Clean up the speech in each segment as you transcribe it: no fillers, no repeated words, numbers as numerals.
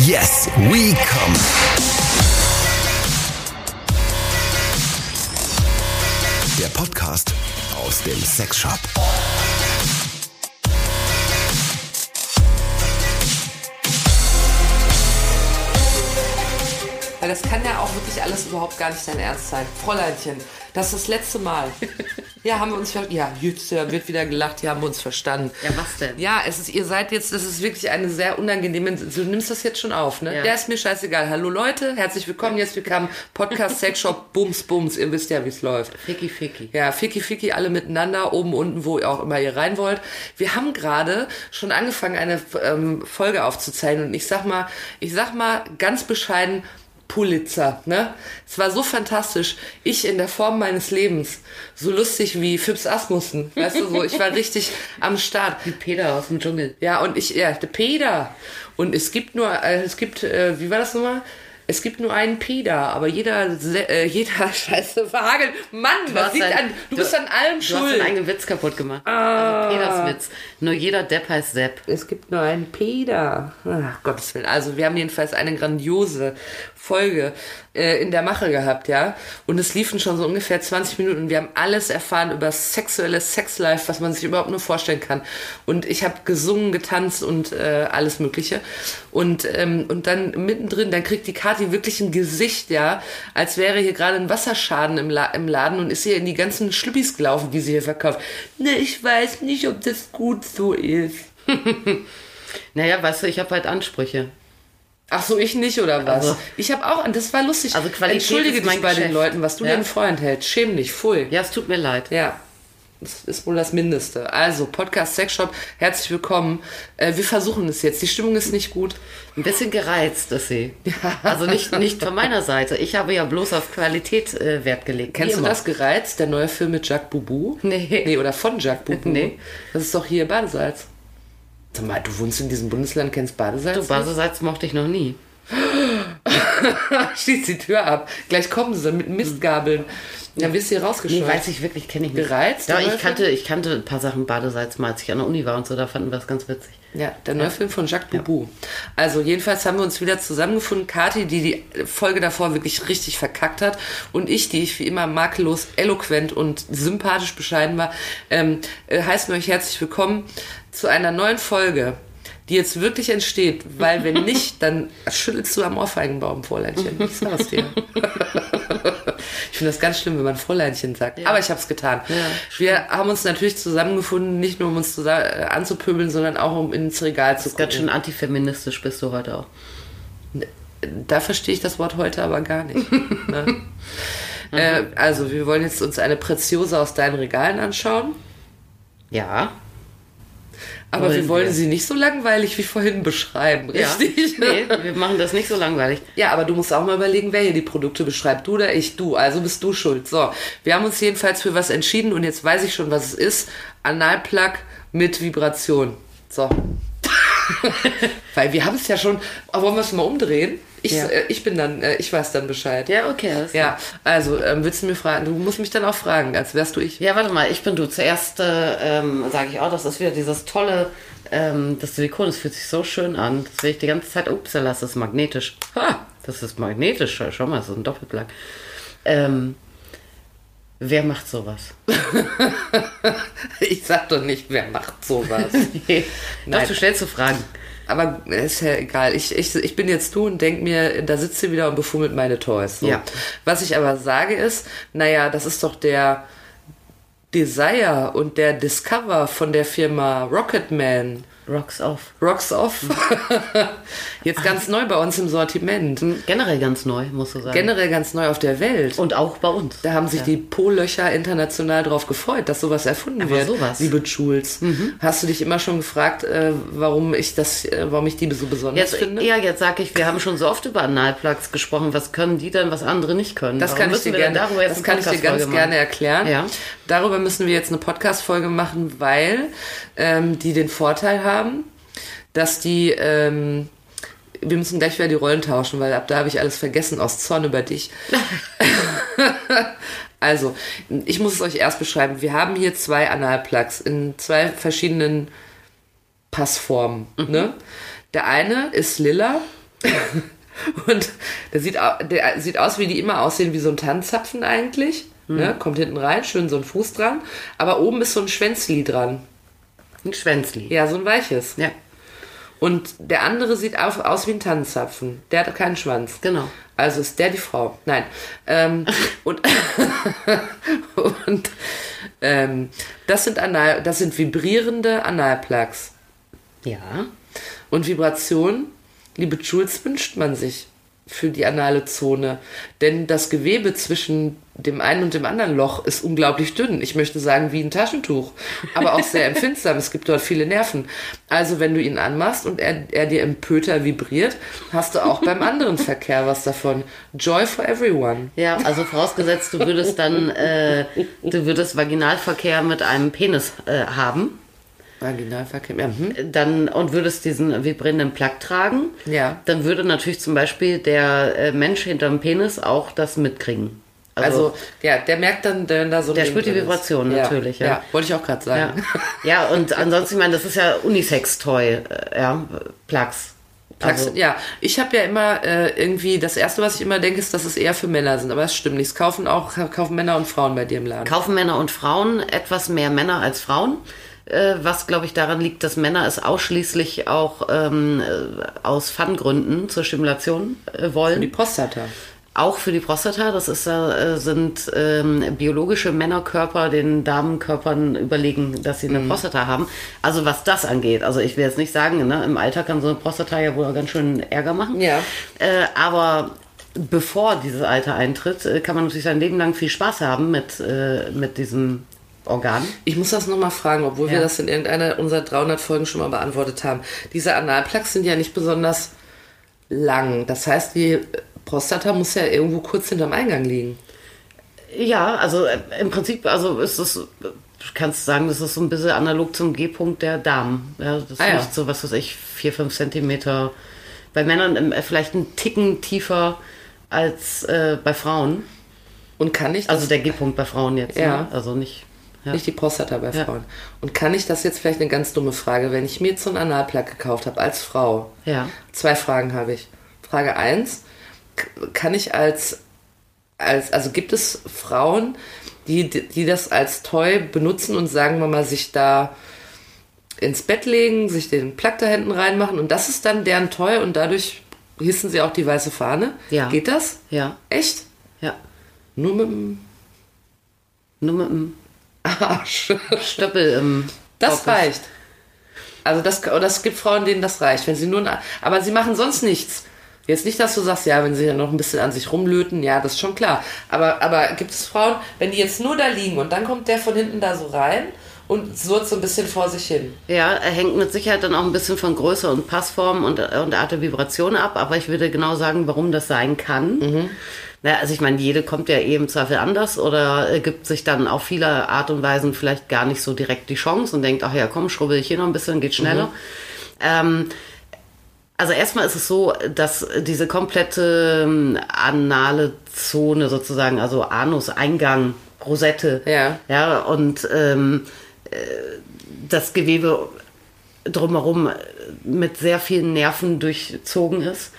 Yes, we come. Der Podcast aus dem Sexshop. Weil das kann ja auch wirklich alles überhaupt gar nicht dein Ernst sein. Fräuleinchen, das ist das letzte Mal. Ja, haben wir uns verstanden. Ja, jetzt wird wieder gelacht, ja, haben wir uns verstanden. Ja, was denn? Ja, ihr seid jetzt, das ist wirklich eine sehr unangenehme, du nimmst das jetzt schon auf, ne? Ja. Der ist mir scheißegal. Hallo Leute, herzlich willkommen, jetzt willkommen, Podcast, Sexshop, Bums, Bums, ihr wisst ja, wie es läuft. Ficky, Ficky. Ja, Ficky, Ficky, alle miteinander, oben, unten, wo ihr auch immer ihr rein wollt. Wir haben gerade schon angefangen, eine Folge aufzuzeichnen und ich sag mal ganz bescheiden, Pulitzer, ne? Es war so fantastisch. Ich in der Form meines Lebens. So lustig wie Fips Asmussen. Weißt du, so, ich war richtig am Start. Wie Peter aus dem Dschungel. Ja, und der Peter. Und wie war das nochmal? Es gibt nur einen Peter, aber jeder Scheiße verhagelt. Mann, was liegt an? Du bist an allem schuld. Du hast deinen eigenen Witz kaputt gemacht. Ah. Also Peters Witz. Nur jeder Depp heißt Sepp. Es gibt nur einen Peter. Ach, Gottes Willen. Also wir haben jedenfalls eine grandiose Folge in der Mache gehabt, ja. Und es liefen schon so ungefähr 20 Minuten und wir haben alles erfahren über sexuelles Sexlife, was man sich überhaupt nur vorstellen kann. Und ich habe gesungen, getanzt und alles Mögliche. Und dann mittendrin, dann kriegt die Kathi wirklich ein Gesicht, ja, als wäre hier gerade ein Wasserschaden im Laden und ist hier in die ganzen Schlüppis gelaufen, die sie hier verkauft. Ne, ich weiß nicht, ob das gut so ist. Naja, weißt du, ich habe halt Ansprüche. Ach so, ich nicht, oder was? Also, ich habe auch, das war lustig. Also Qualität Entschuldige ist mein dich bei Geschäft. Den Leuten, was du ja? dir einen Freund hältst. Schäm dich, pfui. Ja, es tut mir leid. Ja, das ist wohl das Mindeste. Also, Podcast Sexshop, herzlich willkommen. Wir versuchen es jetzt. Die Stimmung ist nicht gut. Ein bisschen gereizt ist sie. Ja. Also nicht von meiner Seite. Ich habe ja bloß auf Qualität Wert gelegt. Kennst du das Gereizt, der neue Film mit Jacques Boubou? Nee, oder von Jacques Boubou. Nee. Das ist doch hier Badesalz. Sag mal, du wohnst in diesem Bundesland, kennst Badesalz? Du, Badesalz mochte ich noch nie. Schließ die Tür ab. Gleich kommen sie mit Mistgabeln. Dann wirst du hier rausgeschmissen. Nee, weiß ich wirklich, kenne ich nicht. Gereizt? Ja, ich kannte ein paar Sachen Badesalz mal, als ich an der Uni war und so, da fanden wir das ganz witzig. Ja, der neue Film von Jacques Boubou. Ja. Also jedenfalls haben wir uns wieder zusammengefunden. Kathi, die Folge davor wirklich richtig verkackt hat, und ich, die ich wie immer makellos, eloquent und sympathisch bescheiden war, heißen euch herzlich willkommen zu einer neuen Folge, die jetzt wirklich entsteht, weil wenn nicht, dann schüttelst du am Ohrfeigenbaum, Fräuleinchen. Ich sag's dir. Ich finde das ganz schlimm, wenn man Fräuleinchen sagt. Ja. Aber ich habe es getan. Ja. Wir haben uns natürlich zusammengefunden, nicht nur um uns anzupöbeln, sondern auch um ins Regal zu gucken. Ganz schön antifeministisch bist du heute auch. Da verstehe ich das Wort heute aber gar nicht. Ne? Also wir wollen jetzt uns eine Preziosa aus deinen Regalen anschauen. Ja. Aber wir wollen sie nicht so langweilig wie vorhin beschreiben, richtig? Ja. Nee, wir machen das nicht so langweilig. Ja, aber du musst auch mal überlegen, wer hier die Produkte beschreibt. Du oder ich, du. Also bist du schuld. So, wir haben uns jedenfalls für was entschieden und jetzt weiß ich schon, was es ist. Analplug mit Vibration. So. Weil wir haben es ja schon... Wollen wir es mal umdrehen? Ich weiß dann Bescheid. Ja, okay. Ja, also willst du mir fragen? Du musst mich dann auch fragen, als wärst du ich. Ja, warte mal, ich bin du. Zuerst sage ich auch, das ist wieder dieses tolle, das Silikon, das fühlt sich so schön an. Das sehe ich die ganze Zeit, das ist magnetisch. Ha, das ist magnetisch, schau mal, das ist ein Doppelplug. Wer macht sowas? Ich sag doch nicht, wer macht sowas. Nee. Nein. Doch, du stellst so Fragen. Aber ist ja egal. Ich bin jetzt du und denk mir, da sitzt sie wieder und befummelt meine Toys. So. Ja. Was ich aber sage ist, naja, das ist doch der Desire und der Discover von der Firma Rocketman. Rocks Off. Rocks Off. Jetzt ganz neu bei uns im Sortiment. Generell ganz neu, musst du sagen. Generell ganz neu auf der Welt. Und auch bei uns. Da haben sich die Po-Löcher international drauf gefreut, dass sowas erfunden wird. Sowas. Liebe Jules, hast du dich immer schon gefragt, warum ich die so besonders finde? Ja, jetzt sage ich, wir haben schon so oft über Analplugs gesprochen. Was können die denn, was andere nicht können? Das kann ich dir ganz gerne erklären. Ja. Darüber müssen wir jetzt eine Podcast-Folge machen, weil die den Vorteil haben, dass die wir müssen gleich wieder die Rollen tauschen, weil ab da habe ich alles vergessen aus Zorn über dich. Also, ich muss es euch erst beschreiben. Wir haben hier zwei Analplugs in zwei verschiedenen Passformen. Ne? Der eine ist lila Und der sieht aus, wie die immer aussehen, wie so ein Tannenzapfen eigentlich. Mhm. Ne? Kommt hinten rein, schön so ein Fuß dran. Aber oben ist so ein Schwänzli dran. Ein Schwänzli? Ja, so ein weiches. Ja. Und der andere sieht aus wie ein Tannenzapfen. Der hat keinen Schwanz. Genau. Also ist der die Frau. Nein. Das sind vibrierende Analplugs. Ja. Und Vibration, liebe Jules, wünscht man sich für die anale Zone. Denn das Gewebe zwischen dem einen und dem anderen Loch ist unglaublich dünn. Ich möchte sagen, wie ein Taschentuch, aber auch sehr empfindsam. Es gibt dort viele Nerven. Also wenn du ihn anmachst und er dir im Pöter vibriert, hast du auch beim anderen Verkehr was davon. Joy for everyone. Ja, also vorausgesetzt, du würdest Vaginalverkehr mit einem Penis haben. Vaginalverkehr, ja. Mhm. Dann, und würdest diesen vibrierenden Plug tragen, ja, dann würde natürlich zum Beispiel der Mensch hinterm Penis auch das mitkriegen. Also ja, der merkt dann, wenn da so ein... Der spürt die Vibration natürlich, ja. Ja, wollte ich auch gerade sagen. Ja. Ja, und ansonsten, ich meine, das ist ja Unisex-Toy, ja, Plugs. Also, ja, ich habe ja immer irgendwie, das Erste, was ich immer denke, ist, dass es eher für Männer sind, aber das stimmt nicht. Es kaufen Männer und Frauen bei dir im Laden. Kaufen Männer und Frauen, etwas mehr Männer als Frauen. Was, glaube ich, daran liegt, dass Männer es ausschließlich auch aus Fun-Gründen zur Stimulation wollen. Für die Prostata. Auch für die Prostata. Das ist, sind biologische Männerkörper den Damenkörpern überlegen, dass sie eine Prostata haben. Also was das angeht. Also ich will jetzt nicht sagen, ne, im Alter kann so eine Prostata ja wohl auch ganz schön Ärger machen. Ja. Aber bevor dieses Alter eintritt, kann man natürlich sein Leben lang viel Spaß haben mit diesem Organ. Ich muss das nochmal fragen, obwohl wir das in irgendeiner unserer 300 Folgen schon mal beantwortet haben. Diese Analplugs sind ja nicht besonders lang. Das heißt, die Prostata muss ja irgendwo kurz hinterm Eingang liegen. Ja, also im Prinzip, also ist das, du kannst sagen, das ist so ein bisschen analog zum G-Punkt der Damen. Ja, das ist nicht so, was weiß ich, 4-5 Zentimeter. Bei Männern vielleicht einen Ticken tiefer als bei Frauen. Und kann ich das? Also der G-Punkt bei Frauen jetzt, ja, ne? Also nicht... Ja. Nicht die Prostata bei Frauen. Ja. Und kann ich das jetzt, vielleicht eine ganz dumme Frage, wenn ich mir jetzt so einen Analplug gekauft habe, als Frau, ja, 2 Fragen habe ich. Frage 1, kann ich also gibt es Frauen, die das als Toy benutzen und, sagen wir mal, sich da ins Bett legen, sich den Plug da hinten reinmachen und das ist dann deren Toy und dadurch hissen sie auch die weiße Fahne? Ja. Geht das? Ja. Echt? Ja. Nur mit dem Arsch. Stöppel im... Das Kopf. Reicht. Also das gibt Frauen, denen das reicht. Wenn sie nur aber sie machen sonst nichts. Jetzt nicht, dass du sagst, ja, wenn sie dann noch ein bisschen an sich rumlöten, ja, das ist schon klar. Aber gibt es Frauen, wenn die jetzt nur da liegen und dann kommt der von hinten da so rein und surrt so ein bisschen vor sich hin? Ja, er hängt mit Sicherheit dann auch ein bisschen von Größe und Passform und Art der Vibration ab. Aber ich würde genau sagen, warum das sein kann. Mhm. Naja, also ich meine, jede kommt ja eh im Zweifel anders oder gibt sich dann auf viele Art und Weisen vielleicht gar nicht so direkt die Chance und denkt, ach ja, komm, schrubbel ich hier noch ein bisschen, geht schneller. Mhm. Also erstmal ist es so, dass diese komplette anale Zone sozusagen, also Anus, Eingang, Rosette, ja und das Gewebe drumherum mit sehr vielen Nerven durchzogen ist.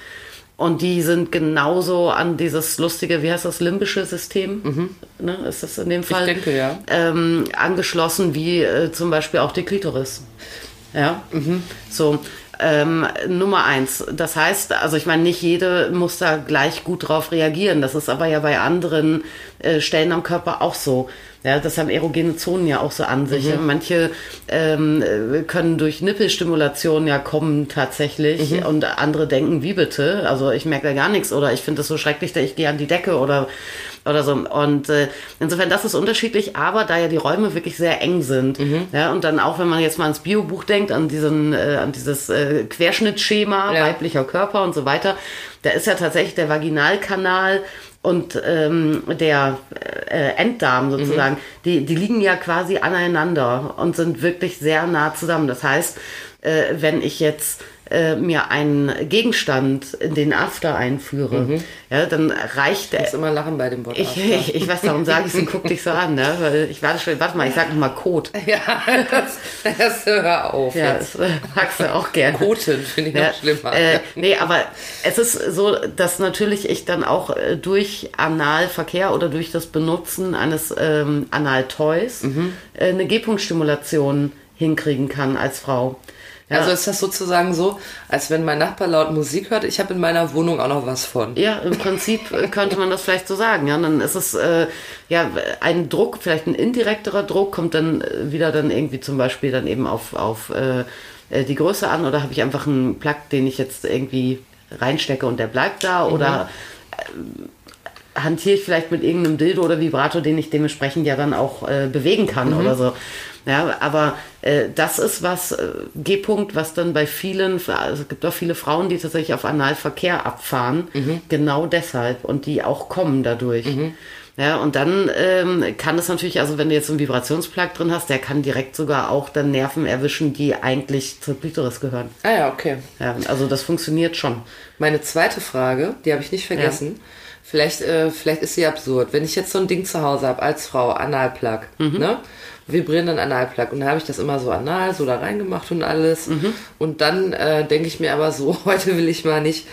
Und die sind genauso an dieses lustige, wie heißt das, limbische System, ne, ist das in dem Fall? Ich denke, ja. Angeschlossen wie zum Beispiel auch die Klitoris. Ja, so, Nummer 1. Das heißt, also ich meine, nicht jede muss da gleich gut drauf reagieren. Das ist aber ja bei anderen Stellen am Körper auch so. Ja, das haben erogene Zonen ja auch so an sich. Mhm. Manche können durch Nippelstimulation ja kommen tatsächlich und andere denken, wie bitte? Also ich merke da gar nichts oder ich finde das so schrecklich, dass ich gehe an die Decke oder so. Und insofern, das ist unterschiedlich, aber da ja die Räume wirklich sehr eng sind. Mhm. Ja, und dann auch, wenn man jetzt mal ans Biobuch denkt, an dieses Querschnittschema, weiblicher Körper und so weiter, da ist ja tatsächlich der Vaginalkanal und der Enddarm sozusagen, die liegen ja quasi aneinander und sind wirklich sehr nah zusammen. Das heißt, wenn ich jetzt mir einen Gegenstand in den After einführe, ja, dann reicht der. Ich muss immer lachen bei dem Wort After. Ich weiß, darum sage ich es und guck dich so an, ne? Weil ich warte mal, ich sag nochmal Kot. Ja, das hör auf. Ja, jetzt. Das magst du auch gerne. Koten finde ich noch schlimmer. Nee, aber es ist so, dass natürlich ich dann auch durch Analverkehr oder durch das Benutzen eines Analtoys eine G-Punkt-Stimulation hinkriegen kann als Frau. Ja. Also ist das sozusagen so, als wenn mein Nachbar laut Musik hört, ich habe in meiner Wohnung auch noch was von. Ja, im Prinzip könnte man das vielleicht so sagen. Ja, und dann ist es ein Druck, vielleicht ein indirekterer Druck, kommt dann wieder dann irgendwie zum Beispiel dann eben auf die Größe an, oder habe ich einfach einen Plug, den ich jetzt irgendwie reinstecke und der bleibt da, oder hantiere ich vielleicht mit irgendeinem Dildo oder Vibrator, den ich dementsprechend ja dann auch bewegen kann oder so. Ja, aber das ist was, G-Punkt, was dann bei vielen, also es gibt auch viele Frauen, die tatsächlich auf Analverkehr abfahren, genau deshalb, und die auch kommen dadurch. Ja, und dann kann es natürlich, also wenn du jetzt einen Vibrationsplug drin hast, der kann direkt sogar auch dann Nerven erwischen, die eigentlich zur Klitoris gehören. Ah ja, okay. Ja, also das funktioniert schon. Meine zweite Frage, die habe ich nicht vergessen, vielleicht ist sie absurd. Wenn ich jetzt so ein Ding zu Hause habe als Frau, Analplug, ne? Vibrierenden Analplug. Und da habe ich das immer so anal, so da reingemacht und alles. Und dann denke ich mir aber so, heute will ich mal nicht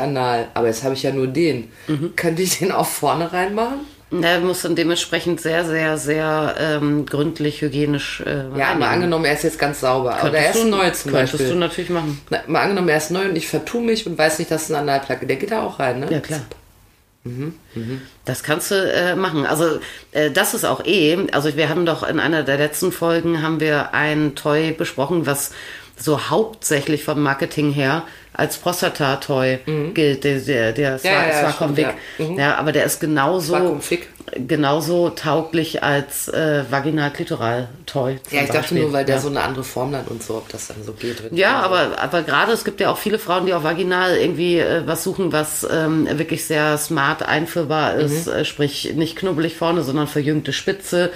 anal. Aber jetzt habe ich ja nur den. Könnte ich den auch vorne reinmachen? Er muss dann dementsprechend sehr, sehr, sehr gründlich, hygienisch... mal angenommen, er ist jetzt ganz sauber. Oder er ist neu zum Beispiel. Könntest du natürlich machen. Na, mal angenommen, er ist neu und ich vertue mich und weiß nicht, dass es ein Analplug ist. Der geht da auch rein, ne? Ja, klar. Das kannst du machen. Also das ist auch also wir haben doch in einer der letzten Folgen haben wir ein Toy besprochen, was so hauptsächlich vom Marketing her als Prostata-Toy gilt. Der Vakuumfick. Ja. Aber der ist genauso tauglich als Vaginal-Klitoral-Toy. Ja, ich dachte nur, weil der so eine andere Form dann und so, ob das dann so geht. Ja, aber gerade, es gibt ja auch viele Frauen, die auch vaginal irgendwie was suchen, was wirklich sehr smart einführbar ist, sprich nicht knubbelig vorne, sondern verjüngte Spitze,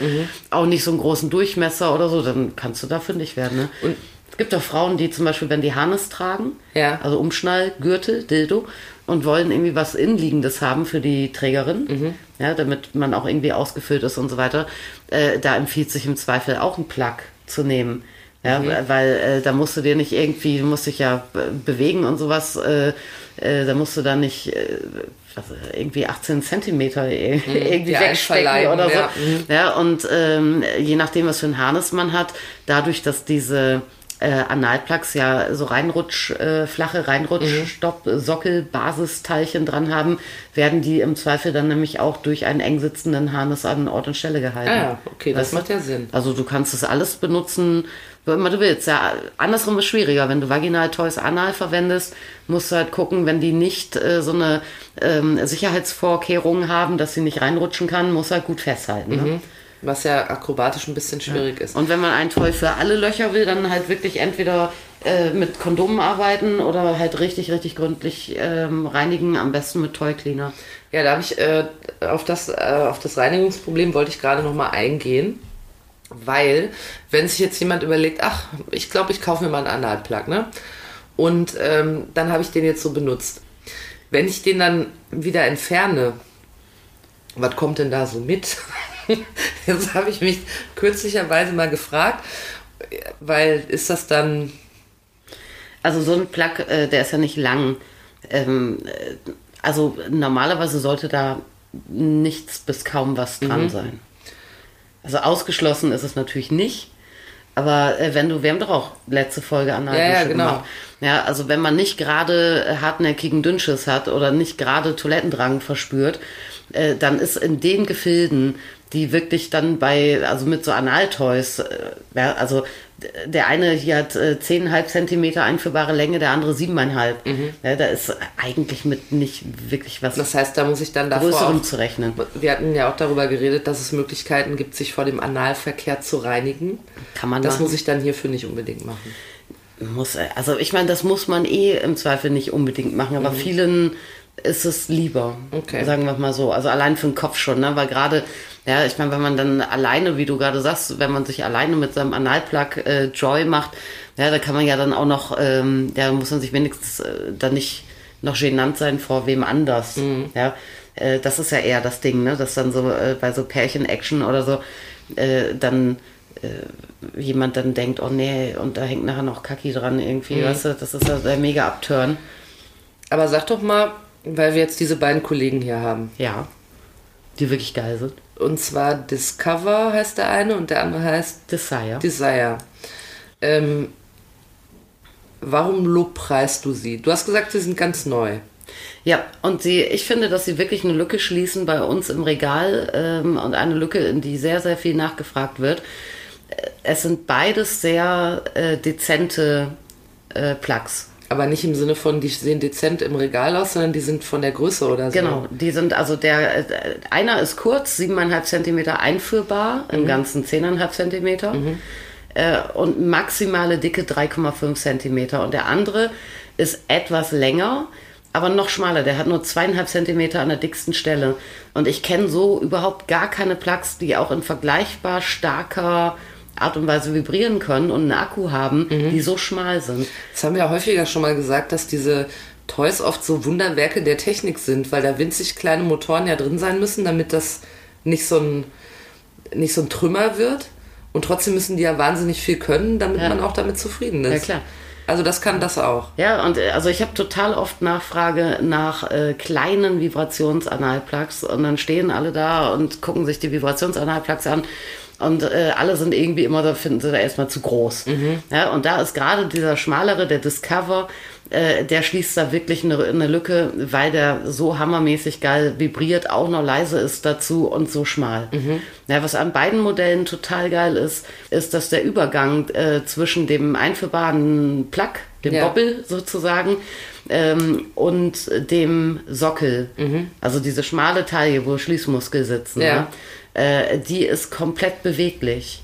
auch nicht so einen großen Durchmesser oder so, dann kannst du da fündig werden. Ne? Und es gibt auch Frauen, die zum Beispiel, wenn die Harness tragen, also Umschnall, Gürtel, Dildo, und wollen irgendwie was Innenliegendes haben für die Trägerin, damit man auch irgendwie ausgefüllt ist und so weiter, da empfiehlt sich im Zweifel auch einen Plug zu nehmen. Ja, weil da musst du dir nicht irgendwie, musst dich ja bewegen und sowas, da musst du dann nicht irgendwie 18 Zentimeter irgendwie wegstecken oder so. Ja. Und je nachdem, was für ein Harness man hat, dadurch, dass diese Analplugs ja so Reinrutsch-Stopp-Sockel-Basisteilchen dran haben, werden die im Zweifel dann nämlich auch durch einen eng sitzenden Harness an Ort und Stelle gehalten. Ah, okay, das macht ja Sinn. Also du kannst das alles benutzen, wo immer du willst. Ja, andersrum ist schwieriger. Wenn du Vaginal-Toys anal verwendest, musst du halt gucken, wenn die nicht so eine Sicherheitsvorkehrung haben, dass sie nicht reinrutschen kann, musst du halt gut festhalten. Ne? Was ja akrobatisch ein bisschen schwierig ist. Und wenn man einen Toy für alle Löcher will, dann halt wirklich entweder mit Kondomen arbeiten oder halt richtig, richtig gründlich reinigen, am besten mit Toy Cleaner. Ja, da habe ich auf das Reinigungsproblem wollte ich gerade nochmal eingehen, weil wenn sich jetzt jemand überlegt, ach, ich glaube, ich kaufe mir mal einen Analplug, ne? Und dann habe ich den jetzt so benutzt. Wenn ich den dann wieder entferne, was kommt denn da so mit? Jetzt habe ich mich kürzlicherweise mal gefragt, weil ist das dann... Also so ein Plug, der ist ja nicht lang. Also normalerweise sollte da nichts bis kaum was dran sein. Also ausgeschlossen ist es natürlich nicht. Aber wir haben doch auch letzte Folge anhalten. Ja, genau. Gemacht. Ja, also wenn man nicht gerade hartnäckigen Dünnschiss hat oder nicht gerade Toilettendrang verspürt, dann ist in den Gefilden, die wirklich dann mit so Analtoys, also der eine hier hat 10,5 Zentimeter einführbare Länge, der andere 7,5. Ja, da ist eigentlich mit nicht wirklich was. Das heißt, da muss ich dann davor zu rechnen. Wir hatten ja auch darüber geredet, dass es Möglichkeiten gibt, sich vor dem Analverkehr zu reinigen. Kann man das machen. Muss ich dann hierfür nicht unbedingt machen. Das muss man im Zweifel nicht unbedingt machen, aber vielen ist es lieber, okay, sagen wir mal so. Also allein für den Kopf schon, ne? Weil gerade, ja, ich meine, wenn man dann alleine, wie du gerade sagst, wenn man sich alleine mit seinem Analplug Joy macht, ja, da kann man ja dann auch noch, da muss man sich wenigstens dann nicht noch genannt sein vor wem anders, mhm, ja. Das ist ja eher das Ding, ne? Dass dann so bei so Pärchen-Action oder so dann jemand dann denkt, oh nee, und da hängt nachher noch Kacki dran irgendwie, mhm, weißt du, das ist ja der Mega-Upturn. Aber sag doch mal, weil wir jetzt diese beiden Kollegen hier haben. Ja, die wirklich geil sind. Und zwar Discover heißt der eine und der andere heißt Desire. Desire. Warum lobpreist du sie? Du hast gesagt, sie sind ganz neu. Ja, und ich finde, dass sie wirklich eine Lücke schließen bei uns im Regal und eine Lücke, in die sehr, sehr viel nachgefragt wird. Es sind beides sehr dezente Plugs. Aber nicht im Sinne von, die sehen dezent im Regal aus, sondern die sind von der Größe oder so. Genau, die sind, also einer ist kurz, 7,5 Zentimeter einführbar, im Ganzen 10,5 Zentimeter und maximale Dicke 3,5 Zentimeter. Und der andere ist etwas länger, aber noch schmaler. Der hat nur 2,5 Zentimeter an der dicksten Stelle. Und ich kenne so überhaupt gar keine Plugs, die auch in vergleichbar starker Art und Weise vibrieren können und einen Akku haben, die so schmal sind. Das haben wir ja häufiger schon mal gesagt, dass diese Toys oft so Wunderwerke der Technik sind, weil da winzig kleine Motoren ja drin sein müssen, damit das nicht so ein Trümmer wird. Und trotzdem müssen die ja wahnsinnig viel können, damit man auch damit zufrieden ist. Ja, klar. Also das kann das auch. Ja, und also ich habe total oft Nachfrage nach kleinen Vibrationsanalplugs und dann stehen alle da und gucken sich die Vibrationsanalplugs an. Und alle sind irgendwie immer, da finden sie da erstmal zu groß. Ja, und da ist gerade dieser schmalere, der Discover, der schließt da wirklich eine Lücke, weil der so hammermäßig geil vibriert, auch noch leise ist dazu und so schmal. Ja, was an beiden Modellen total geil ist, ist, dass der Übergang zwischen dem einführbaren Plug, dem Bobbel sozusagen, und dem Sockel, also diese schmale Taille, wo Schließmuskel sitzen, ne? Die ist komplett beweglich.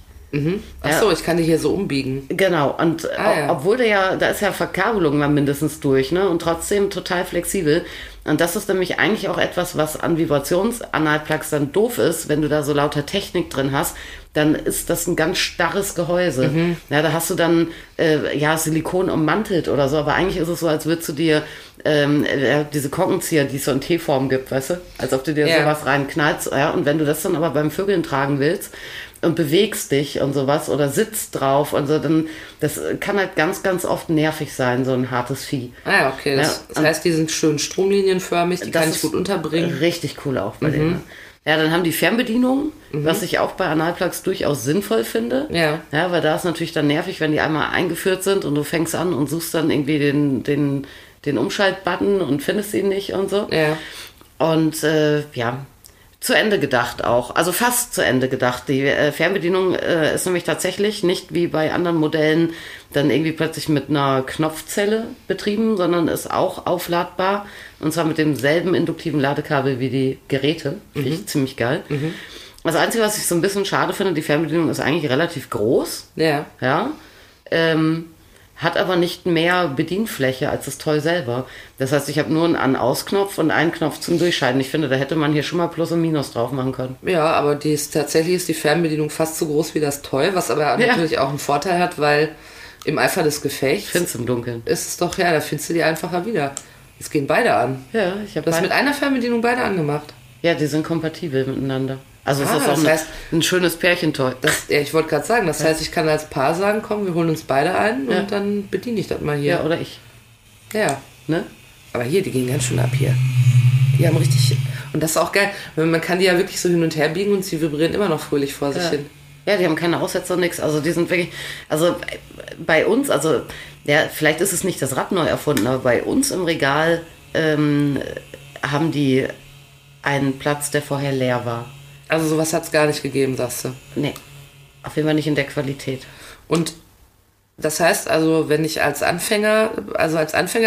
Achso, ich kann die hier so umbiegen. Genau, und obwohl da ist ja Verkabelung mal mindestens durch, ne? Und trotzdem total flexibel. Und das ist nämlich eigentlich auch etwas, was an Vibrationsanalplugs dann doof ist, wenn du da so lauter Technik drin hast, dann ist das ein ganz starres Gehäuse. Ja, da hast du dann Silikon ummantelt oder so, aber eigentlich ist es so, als würdest du dir diese Korkenzieher, die es so in T-Form gibt, weißt du, als ob du dir sowas reinknallst. Ja? Und wenn du das dann aber beim Vögeln tragen willst und bewegst dich und sowas oder sitzt drauf und so, dann das kann halt ganz, ganz oft nervig sein, so ein hartes Vieh. Ah, okay. Das heißt, die sind schön stromlinienförmig, die kann ich gut unterbringen. Richtig cool auch bei denen. Ja, dann haben die Fernbedienungen, was ich auch bei Analplugs durchaus sinnvoll finde. Ja, weil da ist natürlich dann nervig, wenn die einmal eingeführt sind und du fängst an und suchst dann irgendwie den Umschaltbutton und findest ihn nicht und so. Ja. Und zu Ende gedacht auch. Also fast zu Ende gedacht. Die Fernbedienung ist nämlich tatsächlich nicht wie bei anderen Modellen dann irgendwie plötzlich mit einer Knopfzelle betrieben, sondern ist auch aufladbar. Und zwar mit demselben induktiven Ladekabel wie die Geräte. Finde ich ziemlich geil. Das Einzige, was ich so ein bisschen schade finde, die Fernbedienung ist eigentlich relativ groß. Ja. Hat aber nicht mehr Bedienfläche als das Toy selber. Das heißt, ich habe nur einen An-Aus-Knopf und einen Knopf zum Durchschalten. Ich finde, da hätte man hier schon mal Plus und Minus drauf machen können. Ja, aber tatsächlich ist die Fernbedienung fast so groß wie das Toy, was aber natürlich auch einen Vorteil hat, weil im Eifer des Gefechts... Findest du im Dunkeln. Ist es doch, da findest du die einfacher wieder. Es gehen beide an. Ja, ich habe das mit einer Fernbedienung beide angemacht. Ja, die sind kompatibel miteinander. Also es ist auch ein schönes Pärchentoy. Ich wollte gerade sagen, das heißt, ich kann als Paar sagen, komm, wir holen uns beide ein und dann bediene ich das mal hier. Ja, oder ich. Ja. Ne? Aber hier, die gehen ganz schön ab hier. Die haben richtig... Und das ist auch geil, man kann die ja wirklich so hin und her biegen und sie vibrieren immer noch fröhlich vor sich hin. Ja, die haben keine Aussetzer, nix. Also die sind wirklich... Also bei uns, vielleicht ist es nicht das Rad neu erfunden, aber bei uns im Regal haben die einen Platz, der vorher leer war. Also sowas hat es gar nicht gegeben, sagst du? Nee, auf jeden Fall nicht in der Qualität. Und das heißt also, wenn ich als Anfänger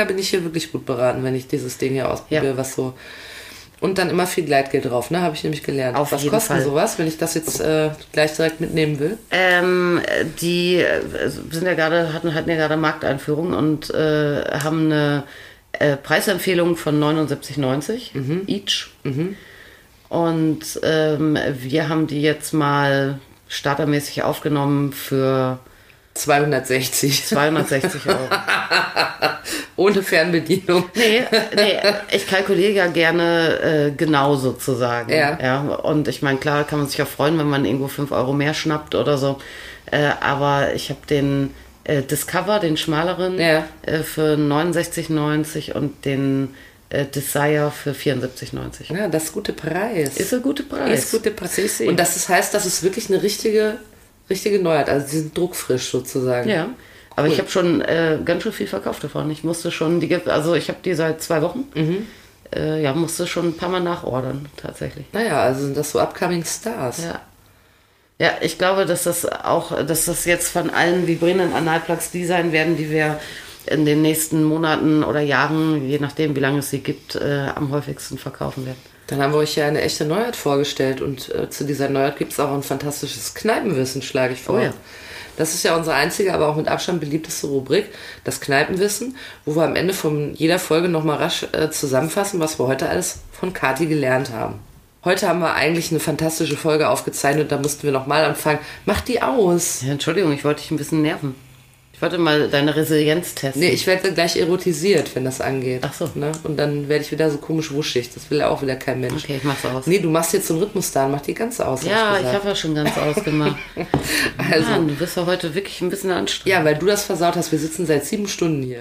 bin ich hier wirklich gut beraten, wenn ich dieses Ding hier ausprobiere, was so... Und dann immer viel Gleitgel drauf, ne? Habe ich nämlich gelernt. Auf jeden Fall. Was kostet sowas, wenn ich das jetzt gleich direkt mitnehmen will? Die hatten ja gerade Markteinführung und haben eine Preisempfehlung von 79,90 each. Mhm. Und wir haben die jetzt mal startermäßig aufgenommen für 260 Euro. Ohne Fernbedienung. Nee, ich kalkuliere ja gerne genau sozusagen. Ja. Und ich meine, klar kann man sich ja freuen, wenn man irgendwo 5 Euro mehr schnappt oder so. Aber ich habe den Discover, den schmaleren, für 69,90 und den Desire für 74,90. Ja, das ist guter Preis. Und das heißt, das ist wirklich eine richtige Neuheit, also die sind druckfrisch sozusagen. Ja, aber Ich habe schon ganz schön viel verkauft davon. Ich musste schon, ich habe die seit 2 Wochen, musste schon ein paar Mal nachordern tatsächlich. Naja, also sind das so Upcoming Stars. Ja, ich glaube, dass das jetzt von allen vibrierenden Analplugs die sein werden, die wir in den nächsten Monaten oder Jahren, je nachdem wie lange es sie gibt, am häufigsten verkaufen werden. Dann haben wir euch ja eine echte Neuheit vorgestellt und zu dieser Neuheit gibt es auch ein fantastisches Kneipenwissen, schlage ich vor. Oh ja. Das ist ja unsere einzige, aber auch mit Abstand beliebteste Rubrik, das Kneipenwissen, wo wir am Ende von jeder Folge nochmal rasch zusammenfassen, was wir heute alles von Kathi gelernt haben. Heute haben wir eigentlich eine fantastische Folge aufgezeichnet und da mussten wir nochmal anfangen. Mach die aus! Ja, Entschuldigung, ich wollte dich ein bisschen nerven. Ich wollte mal deine Resilienz testen. Nee, ich werde gleich erotisiert, wenn das angeht. Ach so. Ne? Und dann werde ich wieder so komisch wuschig. Das will ja auch wieder kein Mensch. Okay, ich mach's aus. Nee, du machst jetzt den Rhythmus da und mach die ganz aus. Ja, ich habe ja schon ganz ausgemacht. Also, Mann, du bist ja heute wirklich ein bisschen anstrengend. Ja, weil du das versaut hast. Wir sitzen seit 7 Stunden hier.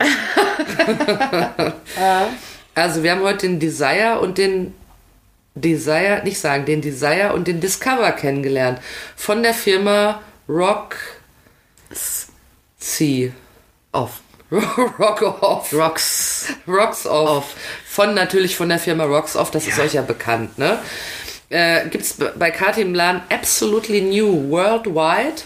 Also wir haben heute den Desire und den Discover kennengelernt. Von der Firma Rocks Off. Von der Firma Rocks Off, das ist euch ja bekannt, ne? Gibt's bei Kathi im Laden absolutely new worldwide.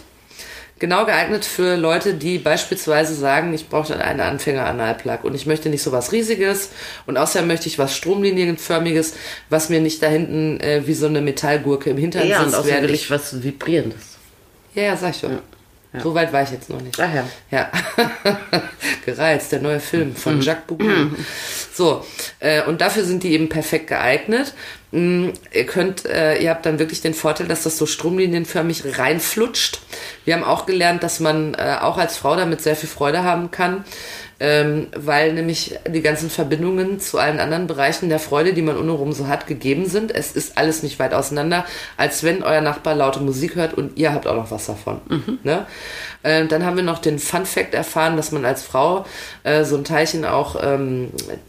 Genau geeignet für Leute, die beispielsweise sagen, ich brauche einen Anfänger-Analplug und ich möchte nicht so was Riesiges und außerdem möchte ich was Stromlinienförmiges, was mir nicht da hinten wie so eine Metallgurke im Hintern sitzt. Ja, und außerdem will ich was Vibrierendes. Ja, sag ich doch. Ja. Ja. So weit war ich jetzt noch nicht. Ach ja. Gereizt, der neue Film von Jacques Boubou. So, und dafür sind die eben perfekt geeignet. Ihr habt dann wirklich den Vorteil, dass das so stromlinienförmig reinflutscht. Wir haben auch gelernt, dass man auch als Frau damit sehr viel Freude haben kann, weil nämlich die ganzen Verbindungen zu allen anderen Bereichen der Freude, die man untenrum so hat, gegeben sind. Es ist alles nicht weit auseinander, als wenn euer Nachbar laute Musik hört und ihr habt auch noch was davon. Ne? Dann haben wir noch den Fun Fact erfahren, dass man als Frau so ein Teilchen auch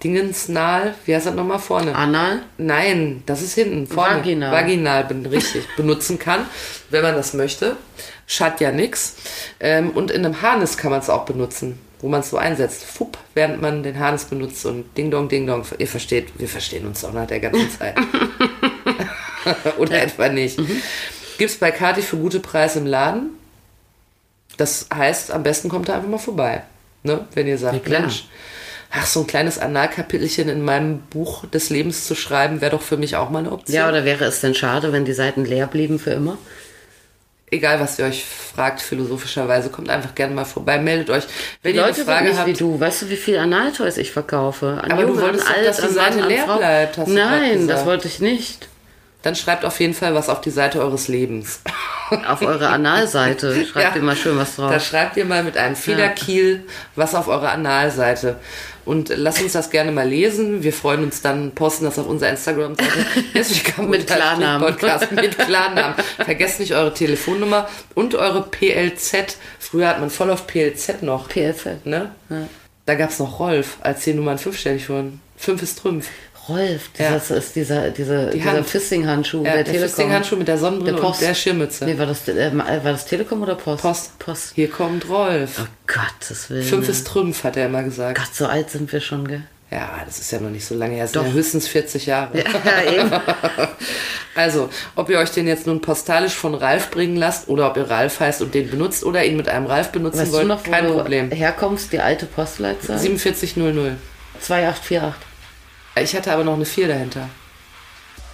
dingensnal, wie heißt das nochmal vorne? Anal? Nein, das ist hinten, vorne. Vaginal benutzen kann, wenn man das möchte. Schadet ja nix. Und in einem Harness kann man es auch benutzen, wo man es so einsetzt, fupp, während man den Harness benutzt und Ding Dong, ihr versteht, wir verstehen uns auch nach der ganzen Zeit. Oder etwa nicht. Gibt's bei Kathi für gute Preise im Laden. Das heißt, am besten kommt er einfach mal vorbei, ne? Wenn ihr sagt, Mensch, ach, so ein kleines Analkapitelchen in meinem Buch des Lebens zu schreiben, wäre doch für mich auch mal eine Option. Ja, oder wäre es denn schade, wenn die Seiten leer blieben für immer? Egal, was ihr euch fragt, philosophischerweise, kommt einfach gerne mal vorbei, meldet euch. Wenn ihr eine Frage habt, wie du, weißt du, wie viel Analtoys ich verkaufe? Aber du wolltest doch, dass die Seite leer bleibt, hast du gerade gesagt. Nein, das wollte ich nicht. Dann schreibt auf jeden Fall was auf die Seite eures Lebens. Auf eure Analseite. Schreibt ihr mal schön was drauf. Da schreibt ihr mal mit einem Federkiel was auf eure Analseite. Und lasst uns das gerne mal lesen. Wir freuen uns dann, posten das auf unserer Instagram-Seite. Mit Klarnamen. Vergesst nicht eure Telefonnummer und eure PLZ. Früher hat man voll auf PLZ noch. PLZ, ne? Ja. Da gab es noch Rolf, als die Nummern 5-stellig wurden. 5 ist Trümpf. Rolf, ist dieser Fisting-Handschuh. Ja, der Fisting-Handschuh mit der Sonnenbrille und der Schirmmütze. Nee, war das Telekom oder Post? Post. Hier kommt Rolf. Oh Gottes Willen. 5 ist Trümpf, hat er immer gesagt. Gott, so alt sind wir schon, gell? Ja, das ist ja noch nicht so lange her. Das sind ja höchstens 40 Jahre. Ja, eben. Also, ob ihr euch den jetzt nun postalisch von Ralf bringen lasst oder ob ihr Ralf heißt und den benutzt oder ihn mit einem Ralf benutzen wollt, noch, kein Problem. Weißt du, herkommst, die alte Postleitzahl? 4700. 2848. Ich hatte aber noch eine 4 dahinter.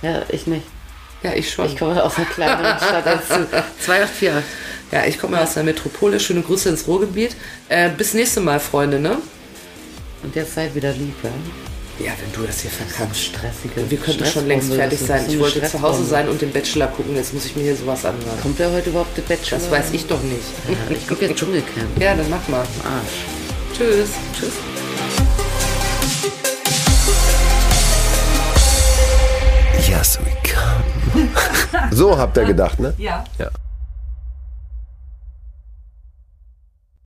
Ja, ich nicht. Ja, ich schon. Ich komme aus einer kleineren Stadt als du. 284. Ja, ich komme aus der Metropole. Schöne Grüße ins Ruhrgebiet. Bis nächste Mal, Freunde, ne? Und jetzt seid wieder Liebe. Ja, wenn du das hier verkackst. Stressige. Wir könnten schon längst fertig sein. Ich wollte zu Hause sein und den Bachelor gucken. Jetzt muss ich mir hier sowas anhören. Kommt ja heute überhaupt der Bachelor? Das weiß ich doch nicht. Ja, ich gucke jetzt Dschungelcamp. Ja, dann mach mal. Arsch. Tschüss. Tschüss. Yes, we come. So habt ihr gedacht, ne? Ja. Ja.